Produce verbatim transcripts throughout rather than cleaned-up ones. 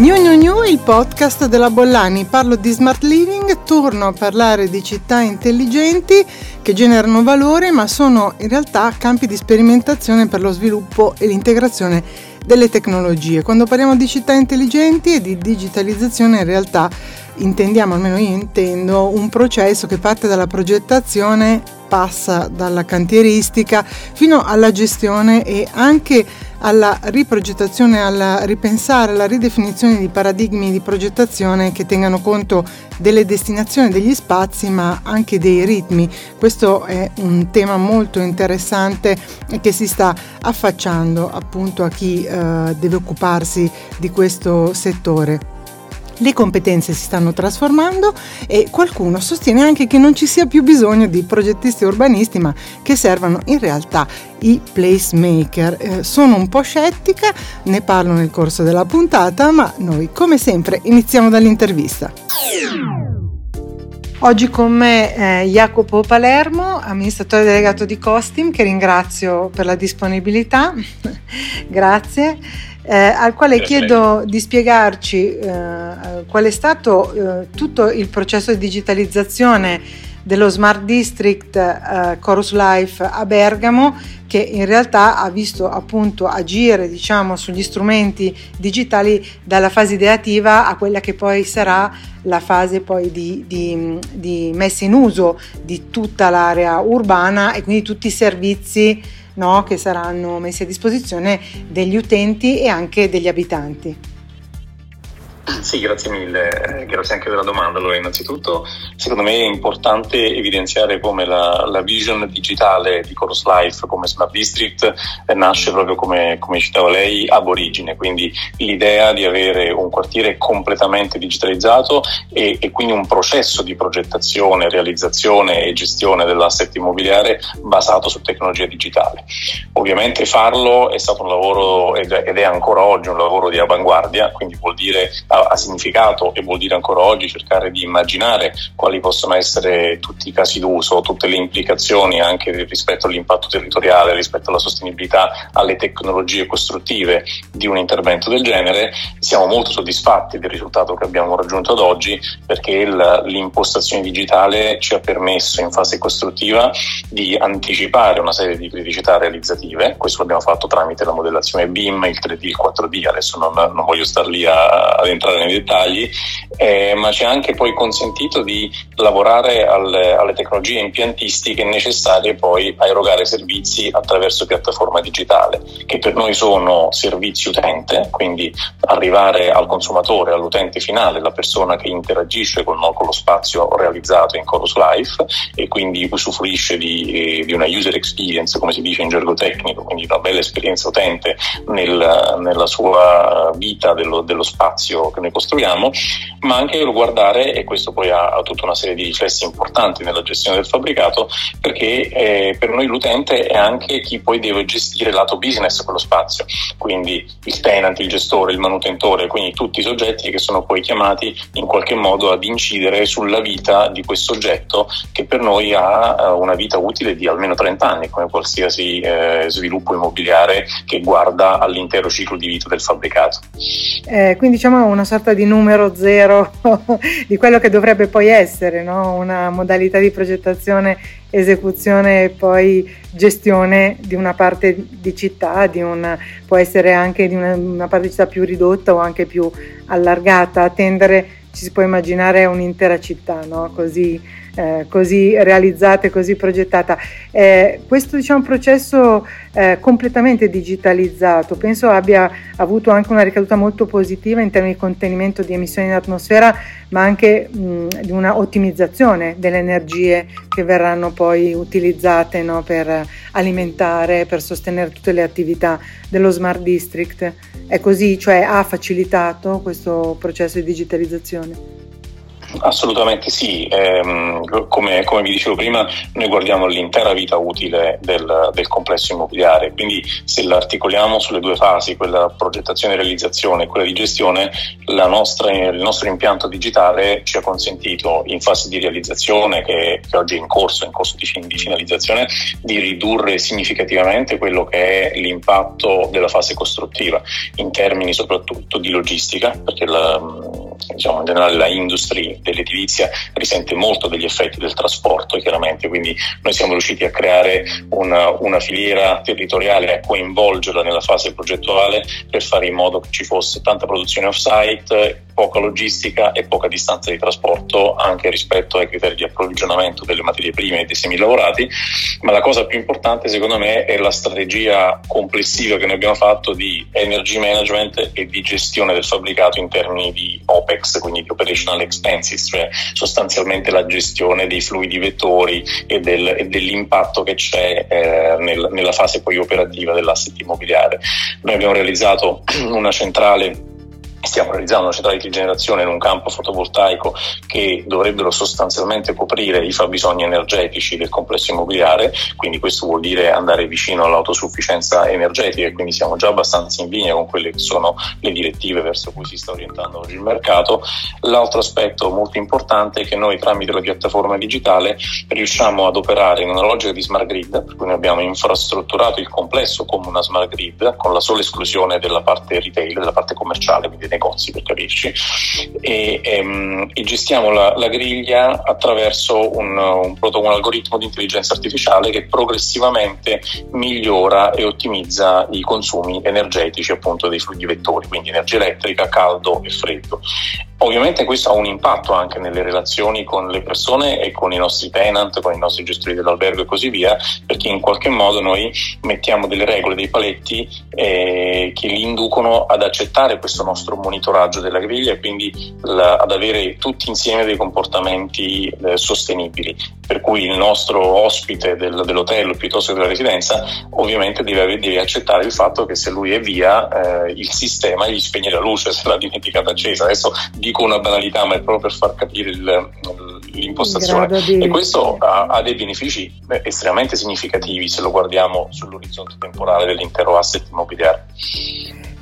Nu Nu Nu, il podcast della Bollani, parlo di smart living, torno a parlare di città intelligenti che generano valore ma sono in realtà campi di sperimentazione per lo sviluppo e l'integrazione delle tecnologie. Quando parliamo di città intelligenti e di digitalizzazione in realtà intendiamo, almeno io intendo, un processo che parte dalla progettazione, passa dalla cantieristica fino alla gestione e anche alla riprogettazione, alla ripensare, alla ridefinizione di paradigmi di progettazione che tengano conto delle destinazioni, degli spazi ma anche dei ritmi. Questo è un tema molto interessante che si sta affacciando appunto a chi eh, deve occuparsi di questo settore. Le competenze si stanno trasformando e qualcuno sostiene anche che non ci sia più bisogno di progettisti urbanisti, ma che servano in realtà i placemaker. Eh, sono un po' scettica, ne parlo nel corso della puntata, ma noi come sempre iniziamo dall'intervista. Oggi con me eh, Jacopo Palermo, amministratore delegato di Costim, che ringrazio per la disponibilità, grazie, eh, al quale Grazie. chiedo di spiegarci eh, qual è stato eh, tutto il processo di digitalizzazione dello Smart District eh, Chorus Life a Bergamo, che in realtà ha visto appunto agire diciamo sugli strumenti digitali dalla fase ideativa a quella che poi sarà la fase poi di, di, di messa in uso di tutta l'area urbana e quindi tutti i servizi, no, che saranno messi a disposizione degli utenti e anche degli abitanti. Sì, grazie mille, grazie anche della domanda. Allora, innanzitutto, secondo me è importante evidenziare come la, la vision digitale di Chorus Life come Smart District eh, nasce proprio, come, come citava lei, ab origine, quindi l'idea di avere un quartiere completamente digitalizzato e, e quindi un processo di progettazione, realizzazione e gestione dell'asset immobiliare basato su tecnologia digitale. Ovviamente farlo è stato un lavoro ed è, ed è ancora oggi un lavoro di avanguardia, quindi vuol dire ha significato e vuol dire ancora oggi cercare di immaginare quali possono essere tutti i casi d'uso, tutte le implicazioni anche rispetto all'impatto territoriale, rispetto alla sostenibilità, alle tecnologie costruttive di un intervento del genere. Siamo molto soddisfatti del risultato che abbiamo raggiunto ad oggi, perché l'impostazione digitale ci ha permesso in fase costruttiva di anticipare una serie di criticità realizzative. Questo l'abbiamo fatto tramite la modellazione B I M, il tre D, il quattro D, adesso non, non voglio star lì a, ad entrare nei dettagli, eh, ma ci ha anche poi consentito di lavorare al, alle tecnologie impiantistiche necessarie poi a erogare servizi attraverso piattaforma digitale, che per noi sono servizi utente, quindi arrivare al consumatore, all'utente finale, la persona che interagisce con, con lo spazio realizzato in Chorus Life e quindi usufruisce di, di una user experience, come si dice in gergo tecnico, quindi una bella esperienza utente nel, nella sua vita dello, dello spazio che noi costruiamo, ma anche guardare, e questo poi ha, ha tutta una serie di riflessi importanti nella gestione del fabbricato, perché eh, per noi l'utente è anche chi poi deve gestire lato business quello spazio, quindi il tenant, il gestore, il manutentore, quindi tutti i soggetti che sono poi chiamati in qualche modo ad incidere sulla vita di questo oggetto, che per noi ha una vita utile di almeno trenta anni, come qualsiasi eh, sviluppo immobiliare che guarda all'intero ciclo di vita del fabbricato. Eh, quindi diciamo una sorta di numero zero di quello che dovrebbe poi essere, no? Una modalità di progettazione, esecuzione e poi gestione di una parte di città, di una, può essere anche di una, una parte di città più ridotta o anche più allargata. A tendere, ci si può immaginare un'intera città, no? Così, eh, così realizzata e così progettata. Eh, questo diciamo processo eh, completamente digitalizzato penso abbia avuto anche una ricaduta molto positiva in termini di contenimento di emissioni in atmosfera, ma anche mh, di una ottimizzazione delle energie che verranno poi utilizzate, no? Per alimentare, per sostenere tutte le attività dello Smart District. È così, cioè ha facilitato questo processo di digitalizzazione? Assolutamente sì, eh, come, come vi dicevo prima, noi guardiamo l'intera vita utile del, del complesso immobiliare, quindi se l'articoliamo sulle due fasi, quella progettazione e realizzazione e quella di gestione, la nostra, il nostro impianto digitale ci ha consentito in fase di realizzazione, che, che oggi è in corso, in corso di, di finalizzazione, di ridurre significativamente quello che è l'impatto della fase costruttiva, in termini soprattutto di logistica, perché la... diciamo in generale la industria dell'edilizia risente molto degli effetti del trasporto, chiaramente, quindi noi siamo riusciti a creare una, una filiera territoriale, a coinvolgerla nella fase progettuale per fare in modo che ci fosse tanta produzione off-site, poca logistica e poca distanza di trasporto anche rispetto ai criteri di approvvigionamento delle materie prime e dei semilavorati. Ma la cosa più importante secondo me è la strategia complessiva che noi abbiamo fatto di energy management e di gestione del fabbricato in termini di OPEX, quindi di operational expenses, cioè sostanzialmente la gestione dei fluidi vettori e, del, e dell'impatto che c'è eh, nel, nella fase poi operativa dell'asset immobiliare. Noi abbiamo realizzato una centrale stiamo realizzando una centrale di generazione in un campo fotovoltaico che dovrebbero sostanzialmente coprire i fabbisogni energetici del complesso immobiliare, quindi questo vuol dire andare vicino all'autosufficienza energetica, e quindi siamo già abbastanza in linea con quelle che sono le direttive verso cui si sta orientando oggi il mercato. L'altro aspetto molto importante è che noi tramite la piattaforma digitale riusciamo ad operare in una logica di smart grid, per cui noi abbiamo infrastrutturato il complesso come una smart grid, con la sola esclusione della parte retail, della parte commerciale, quindi negozi, per capirci, e, e, e gestiamo la, la griglia attraverso un, un, un algoritmo di intelligenza artificiale che progressivamente migliora e ottimizza i consumi energetici, appunto, dei fluidi vettori, quindi energia elettrica, caldo e freddo. Ovviamente questo ha un impatto anche nelle relazioni con le persone e con i nostri tenant, con i nostri gestori dell'albergo e così via, perché in qualche modo noi mettiamo delle regole, dei paletti eh, che li inducono ad accettare questo nostro monitoraggio della griglia, e quindi la, ad avere tutti insieme dei comportamenti eh, sostenibili, per cui il nostro ospite del, dell'hotel piuttosto che della residenza ovviamente deve, deve accettare il fatto che se lui è via eh, il sistema gli spegne la luce se l'ha dimenticata accesa. Adesso dico una banalità, ma è proprio per far capire il, l'impostazione, di... e questo ha, ha dei benefici estremamente significativi se lo guardiamo sull'orizzonte temporale dell'intero asset immobiliare.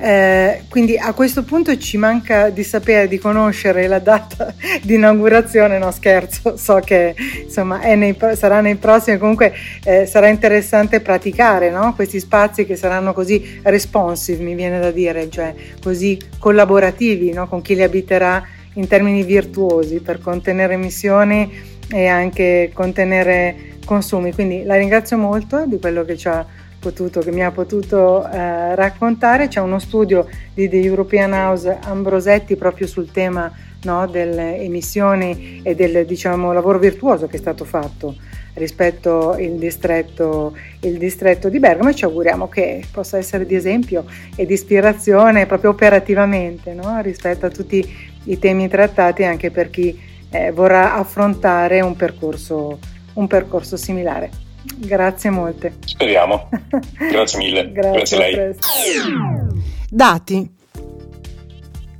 Eh, quindi a questo punto ci manca di sapere, di conoscere la data di inaugurazione. No, scherzo, so che insomma è nei, sarà nei prossimi, comunque eh, sarà interessante praticare, no? Questi spazi che saranno così responsive, mi viene da dire, cioè così collaborativi, no? Con chi li abiterà, in termini virtuosi, per contenere emissioni e anche contenere consumi. Quindi la ringrazio molto di quello che ci ha potuto, che mi ha potuto eh, raccontare. C'è uno studio di The European House Ambrosetti proprio sul tema, no, delle emissioni e del, diciamo, lavoro virtuoso che è stato fatto rispetto il distretto, il distretto di Bergamo, e ci auguriamo che possa essere di esempio e di ispirazione proprio operativamente, no, rispetto a tutti i temi trattati, anche per chi eh, vorrà affrontare un percorso, un percorso similare. Grazie molte. Speriamo. Grazie mille. Grazie, grazie a lei. Presto. Dati.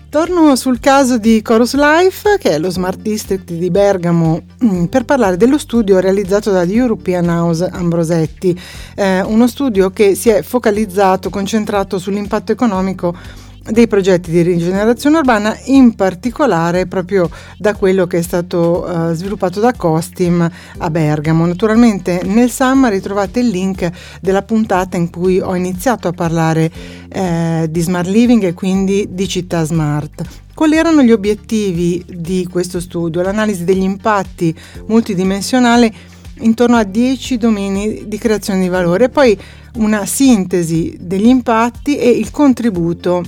Torno sul caso di Chorus Life, che è lo Smart District di Bergamo, per parlare dello studio realizzato dagli European House Ambrosetti, eh, uno studio che si è focalizzato, concentrato sull'impatto economico dei progetti di rigenerazione urbana, in particolare proprio da quello che è stato eh, sviluppato da Costim a Bergamo. Naturalmente nel summary trovate il link della puntata in cui ho iniziato a parlare eh, di smart living e quindi di città smart. Quali erano gli obiettivi di questo studio? L'analisi degli impatti multidimensionale intorno a dieci domini di creazione di valore, e poi una sintesi degli impatti e il contributo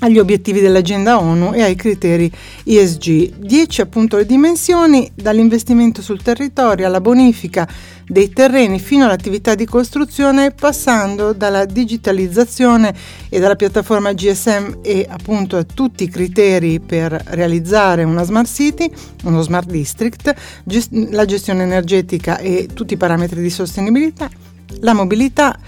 agli obiettivi dell'agenda ONU e ai criteri E S G. dieci appunto le dimensioni, dall'investimento sul territorio alla bonifica dei terreni fino all'attività di costruzione, passando dalla digitalizzazione e dalla piattaforma G S M e appunto a tutti i criteri per realizzare una smart city, uno smart district, gest- la gestione energetica e tutti i parametri di sostenibilità, la mobilità.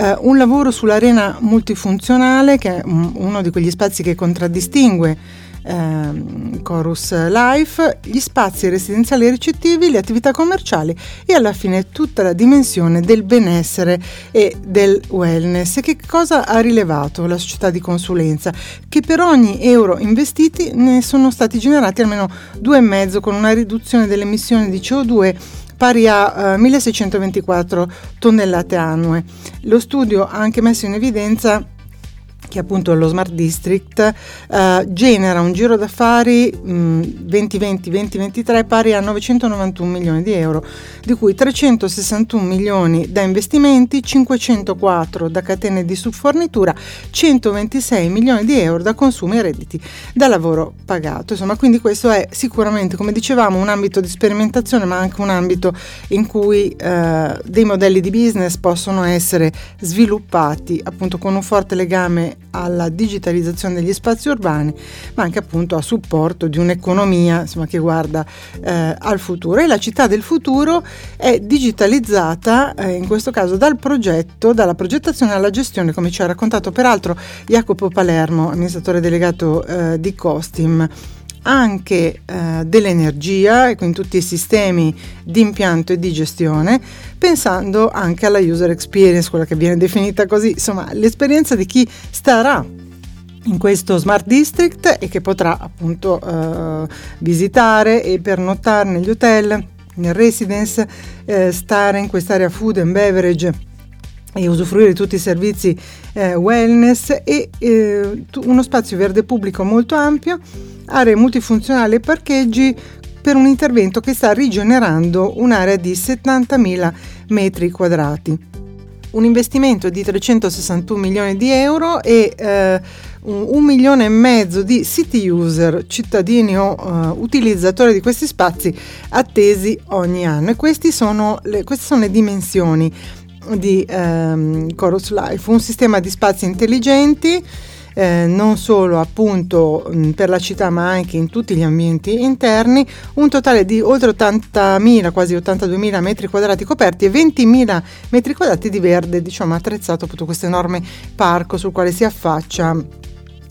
Uh, un lavoro sull'arena multifunzionale, che è uno di quegli spazi che contraddistingue uh, ehm, Chorus Life, gli spazi residenziali ricettivi, le attività commerciali e alla fine tutta la dimensione del benessere e del wellness. E che cosa ha rilevato la società di consulenza? Che per ogni euro investiti ne sono stati generati almeno due e mezzo, con una riduzione delle emissioni di C O due pari a eh, milleseicentoventiquattro tonnellate annue. Lo studio ha anche messo in evidenza che appunto lo Smart District eh, genera un giro d'affari duemilaventi duemilaventitré pari a novecentonovantuno milioni di euro, di cui trecentosessantuno milioni da investimenti, cinquecentoquattro da catene di subfornitura, centoventisei milioni di euro da consumi e redditi da lavoro pagato. Insomma, quindi questo è sicuramente, come dicevamo, un ambito di sperimentazione, ma anche un ambito in cui eh, dei modelli di business possono essere sviluppati appunto con un forte legame alla digitalizzazione degli spazi urbani, ma anche appunto a supporto di un'economia, insomma, che guarda eh, al futuro. E la città del futuro è digitalizzata eh, in questo caso dal progetto, dalla progettazione alla gestione, come ci ha raccontato peraltro Jacopo Palermo, amministratore delegato eh, di Costim, anche eh, dell'energia e quindi tutti i sistemi di impianto e di gestione, pensando anche alla user experience, quella che viene definita così, insomma l'esperienza di chi starà in questo Smart District e che potrà appunto eh, visitare e pernottare negli hotel, nel residence, eh, stare in quest'area food and beverage e usufruire di tutti i servizi eh, wellness e eh, uno spazio verde pubblico molto ampio, aree multifunzionali e parcheggi, per un intervento che sta rigenerando un'area di settantamila metri quadrati. Un investimento di trecentosessantuno milioni di euro e eh, un, un milione e mezzo di city user, cittadini o uh, utilizzatori di questi spazi attesi ogni anno. E questi sono le, queste sono le dimensioni di ehm, Chorus Life, un sistema di spazi intelligenti eh, non solo appunto mh, per la città ma anche in tutti gli ambienti interni, un totale di oltre ottantamila, quasi ottantaduemila metri quadrati coperti e ventimila metri quadrati di verde, diciamo attrezzato appunto questo enorme parco sul quale si affaccia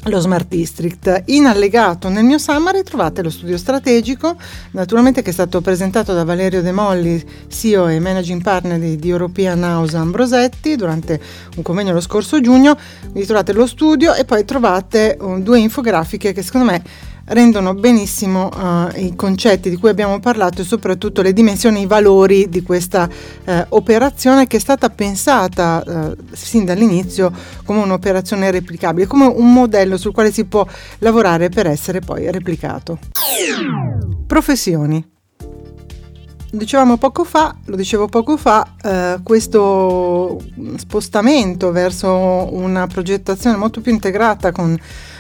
lo Smart District. In allegato nel mio summary trovate lo studio strategico, naturalmente, che è stato presentato da Valerio De Molli, C E O e Managing Partner di, di European House Ambrosetti durante un convegno lo scorso giugno. Quindi trovate lo studio e poi trovate uh, due infografiche che secondo me rendono benissimo uh, i concetti di cui abbiamo parlato e soprattutto le dimensioni, i valori di questa uh, operazione, che è stata pensata uh, sin dall'inizio come un'operazione replicabile, come un modello sul quale si può lavorare per essere poi replicato. Professioni. Dicevamo poco fa, lo dicevo poco fa, eh, questo spostamento verso una progettazione molto più integrata con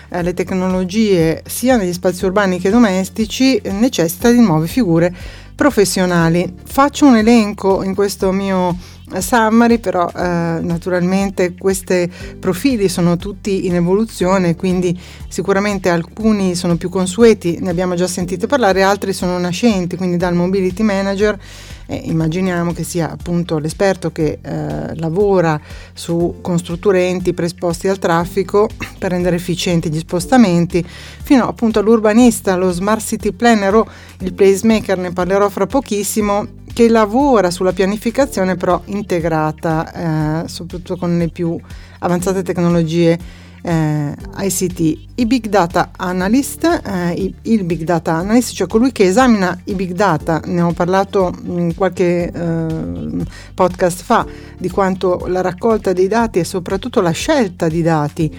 eh, le tecnologie sia negli spazi urbani che domestici eh, necessita di nuove figure professionali. Faccio un elenco in questo mio summary, però eh, naturalmente questi profili sono tutti in evoluzione, quindi sicuramente alcuni sono più consueti, ne abbiamo già sentito parlare, altri sono nascenti, quindi dal mobility manager eh, immaginiamo che sia appunto l'esperto che eh, lavora su con strutture, enti predisposti al traffico per rendere efficienti gli spostamenti, fino appunto all'urbanista, lo smart city planner o il placemaker, ne parlerò fra pochissimo, che lavora sulla pianificazione però integrata, eh, soprattutto con le più avanzate tecnologie eh, I C T. I big data analyst, eh, il big data analyst, cioè colui che esamina i big data, ne ho parlato in qualche eh, podcast fa, di quanto la raccolta dei dati e soprattutto la scelta di dati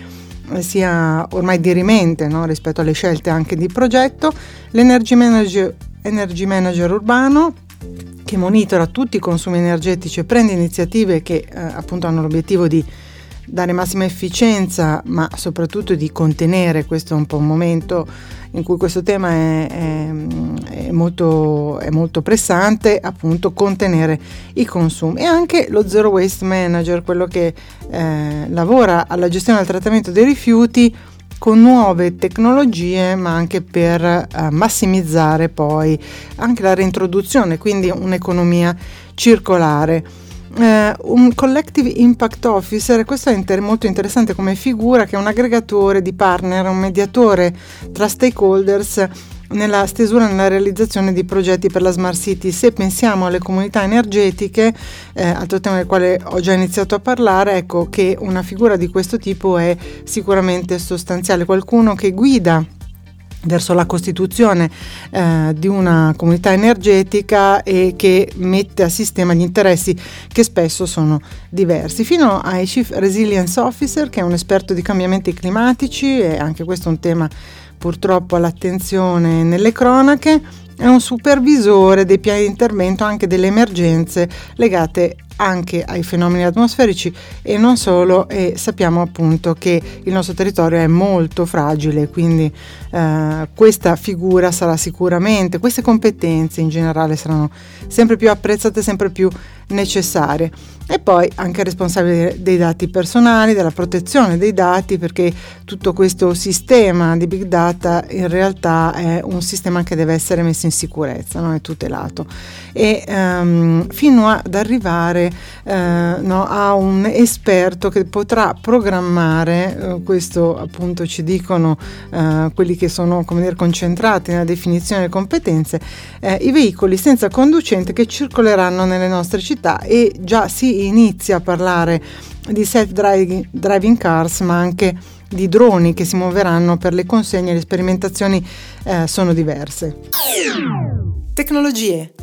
sia ormai dirimente, no? Rispetto alle scelte anche di progetto. L'energy manager, energy manager urbano, che monitora tutti i consumi energetici e prende iniziative che eh, appunto hanno l'obiettivo di dare massima efficienza, ma soprattutto di contenere. Questo è un po' un momento in cui questo tema è, è, è, molto, è molto pressante, appunto contenere i consumi. E anche lo Zero Waste Manager, quello che eh, lavora alla gestione del trattamento dei rifiuti con nuove tecnologie, ma anche per eh, massimizzare poi anche la reintroduzione, quindi un'economia circolare. eh, un Collective Impact Officer, questo è inter- molto interessante come figura, che è un aggregatore di partner, un mediatore tra stakeholders nella stesura e nella realizzazione di progetti per la Smart City. Se pensiamo alle comunità energetiche, eh, altro tema del quale ho già iniziato a parlare, ecco che una figura di questo tipo è sicuramente sostanziale, qualcuno che guida verso la costituzione eh, di una comunità energetica e che mette a sistema gli interessi che spesso sono diversi, fino ai Chief Resilience Officer, che è un esperto di cambiamenti climatici, e anche questo è un tema purtroppo all'attenzione nelle cronache, è un supervisore dei piani di intervento anche delle emergenze legate anche ai fenomeni atmosferici e non solo, e sappiamo appunto che il nostro territorio è molto fragile, quindi eh, questa figura sarà sicuramente, queste competenze in generale saranno sempre più apprezzate, sempre più necessarie. E poi anche responsabile dei dati personali, della protezione dei dati, perché tutto questo sistema di big data in realtà è un sistema che deve essere messo in sicurezza, no? È tutelato, e um, fino ad arrivare Eh, no, a un esperto che potrà programmare, eh, questo appunto ci dicono eh, quelli che sono, come dire, concentrati nella definizione delle competenze, eh, i veicoli senza conducente che circoleranno nelle nostre città, e già si inizia a parlare di self-driving cars, ma anche di droni che si muoveranno per le consegne. Le sperimentazioni eh, sono diverse. Tecnologie.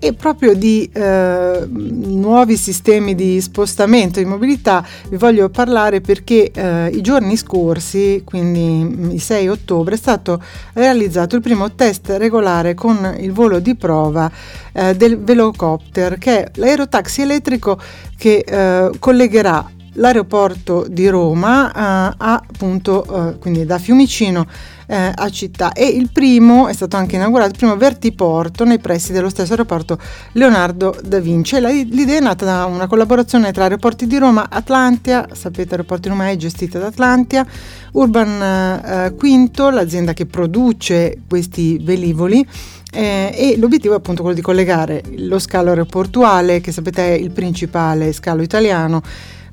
E proprio di eh, nuovi sistemi di spostamento, di mobilità, vi voglio parlare perché eh, i giorni scorsi, quindi il sei ottobre, è stato realizzato il primo test regolare con il volo di prova eh, del Volocopter, che è l'aerotaxi elettrico che eh, collegherà l'aeroporto di Roma eh, a, appunto, eh, quindi da Fiumicino Eh, a città, e il primo è stato anche inaugurato, il primo vertiporto nei pressi dello stesso aeroporto Leonardo da Vinci. La, l'idea è nata da una collaborazione tra aeroporti di Roma, Atlantia, sapete aeroporti di Roma è gestita da Atlantia, Urban eh, Quinto, l'azienda che produce questi velivoli, eh, e l'obiettivo è appunto quello di collegare lo scalo aeroportuale, che sapete è il principale scalo italiano,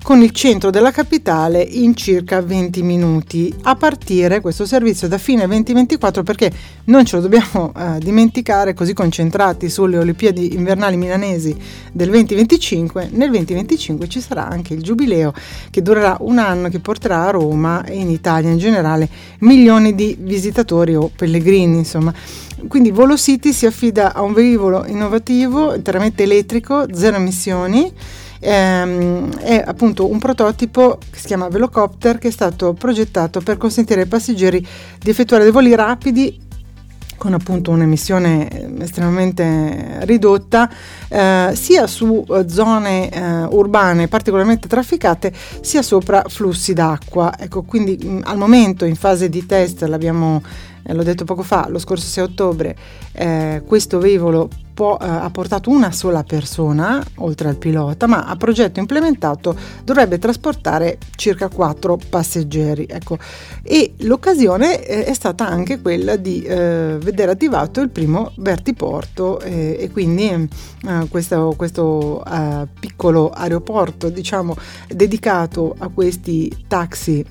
con il centro della capitale in circa venti minuti, a partire questo servizio da fine venti ventiquattro, perché non ce lo dobbiamo eh, dimenticare, così concentrati sulle Olimpiadi invernali milanesi del venti venticinque, nel venti venticinque ci sarà anche il giubileo che durerà un anno, che porterà a Roma e in Italia in generale milioni di visitatori o pellegrini, insomma. Quindi Volo City si affida a un velivolo innovativo, interamente elettrico, zero emissioni. Ehm, è appunto un prototipo che si chiama Volocopter, che è stato progettato per consentire ai passeggeri di effettuare dei voli rapidi con appunto un'emissione estremamente ridotta, eh, sia su zone eh, urbane particolarmente trafficate, sia sopra flussi d'acqua. Ecco, quindi mh, al momento in fase di test, l'abbiamo eh, l'ho detto poco fa, lo scorso sei ottobre, eh, questo velivolo può, eh, ha portato una sola persona oltre al pilota, ma a progetto implementato dovrebbe trasportare circa quattro passeggeri, ecco. E l'occasione eh, è stata anche quella di eh, vedere attivato il primo vertiporto, eh, e quindi eh, questo, questo eh, piccolo aeroporto, diciamo, dedicato a questi taxi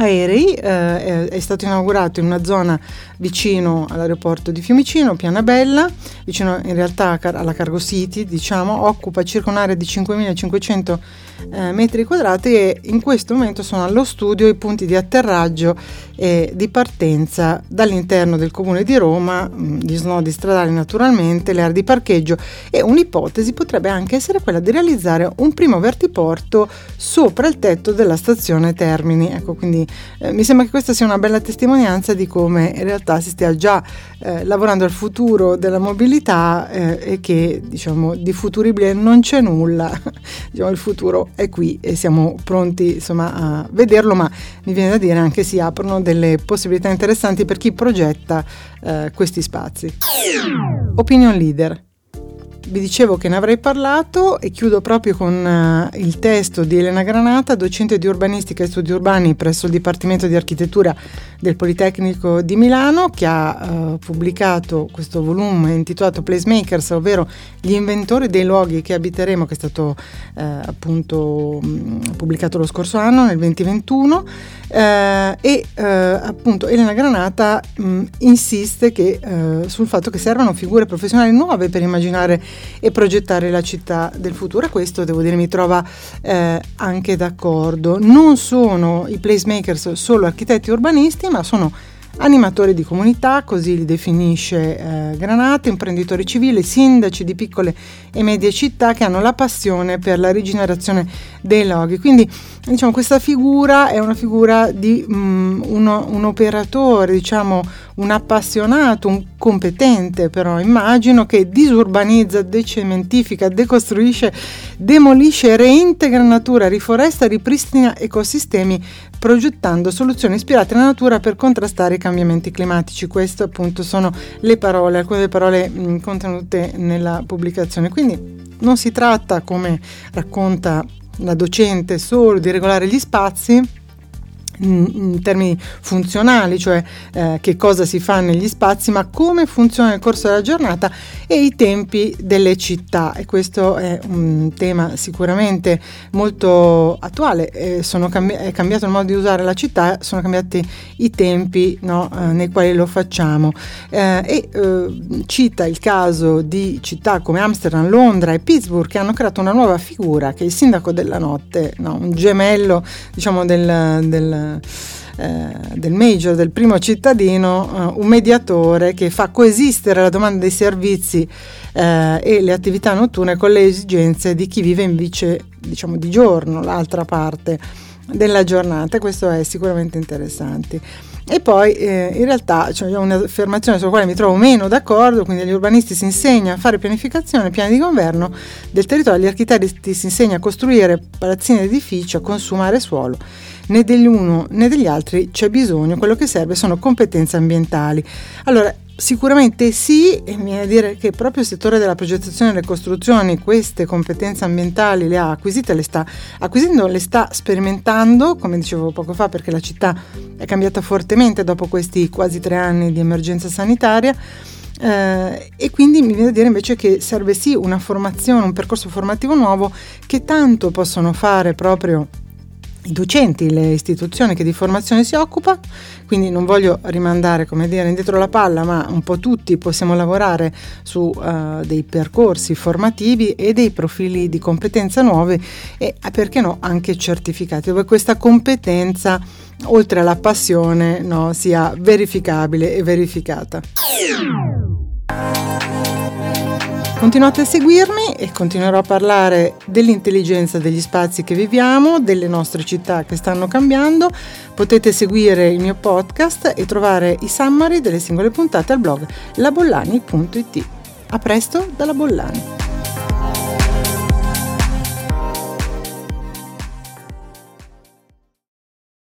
aerei, eh, è stato inaugurato in una zona vicino all'aeroporto di Fiumicino, Pianabella, vicino in realtà alla Cargo City, diciamo, occupa circa un'area di cinquemilacinquecento eh, metri quadrati, e in questo momento sono allo studio i punti di atterraggio e di partenza dall'interno del comune di Roma, gli snodi stradali naturalmente, le aree di parcheggio, e un'ipotesi potrebbe anche essere quella di realizzare un primo vertiporto sopra il tetto della stazione Termini. Ecco, quindi eh, mi sembra che questa sia una bella testimonianza di come in realtà si stia già eh, lavorando al futuro della mobilità, eh, e che, diciamo, di futuribile non c'è nulla, diciamo, il futuro è qui e siamo pronti, insomma, a vederlo, ma mi viene da dire anche si aprono delle possibilità interessanti per chi progetta eh, questi spazi. Opinion leader. vi dicevo che ne avrei parlato e chiudo proprio con uh, il testo di Elena Granata, docente di urbanistica e studi urbani presso il Dipartimento di Architettura del Politecnico di Milano, che ha uh, pubblicato questo volume intitolato Placemakers, ovvero gli inventori dei luoghi che abiteremo, che è stato uh, appunto mh, pubblicato lo scorso anno, nel duemilaventuno, uh, e uh, appunto Elena Granata mh, insiste che, uh, sul fatto che servono figure professionali nuove per immaginare e progettare la città del futuro, e questo devo dire mi trova eh, anche d'accordo. Non sono i placemakers solo architetti urbanisti, ma sono animatori di comunità, così li definisce eh, Granata, imprenditori civili, sindaci di piccole e medie città che hanno la passione per la rigenerazione dei luoghi. Quindi diciamo questa figura è una figura di mh, uno, un operatore, diciamo un appassionato, un competente, però immagino, che disurbanizza, decementifica, decostruisce, demolisce, reintegra natura, riforesta, ripristina ecosistemi, progettando soluzioni ispirate alla natura per contrastare i cambiamenti climatici. Queste appunto sono le parole, alcune delle parole mh, contenute nella pubblicazione. Quindi non si tratta, come racconta la docente, solo di regolare gli spazi in termini funzionali, cioè eh, che cosa si fa negli spazi, ma come funziona il corso della giornata e i tempi delle città. E questo è un tema sicuramente molto attuale. Eh, sono cambi- è cambiato il modo di usare la città, sono cambiati i tempi, no, eh, nei quali lo facciamo. Eh, e eh, cita il caso di città come Amsterdam, Londra e Pittsburgh, che hanno creato una nuova figura, che è il sindaco della notte, no, un gemello diciamo del, del Eh, del major, del primo cittadino, eh, un mediatore che fa coesistere la domanda dei servizi eh, e le attività notturne con le esigenze di chi vive invece, diciamo, di giorno, l'altra parte della giornata. Questo è sicuramente interessante. E poi eh, in realtà c'è un'affermazione sulla quale mi trovo meno d'accordo. Quindi agli urbanisti si insegna a fare pianificazione, piani di governo del territorio, agli architetti si insegna a costruire palazzine ed edifici, a consumare suolo. Né dell'uno né degli altri c'è bisogno, quello che serve sono competenze ambientali. Allora, sicuramente sì, e mi viene a dire che proprio il settore della progettazione e delle costruzioni queste competenze ambientali le ha acquisite, le sta acquisendo, le sta sperimentando, come dicevo poco fa, perché la città è cambiata fortemente dopo questi quasi tre anni di emergenza sanitaria. Eh, e quindi mi viene a dire invece che serve sì una formazione, un percorso formativo nuovo, che tanto possono fare proprio i docenti, le istituzioni che di formazione si occupa. Quindi non voglio rimandare, come dire, indietro la palla, ma un po' tutti possiamo lavorare su uh, dei percorsi formativi e dei profili di competenza nuove, e perché no anche certificati, dove questa competenza, oltre alla passione, no, sia verificabile e verificata. Continuate a seguirmi e continuerò a parlare dell'intelligenza degli spazi che viviamo, delle nostre città che stanno cambiando. Potete seguire il mio podcast e trovare i summary delle singole puntate al blog labollani punto it. A presto dalla Bollani.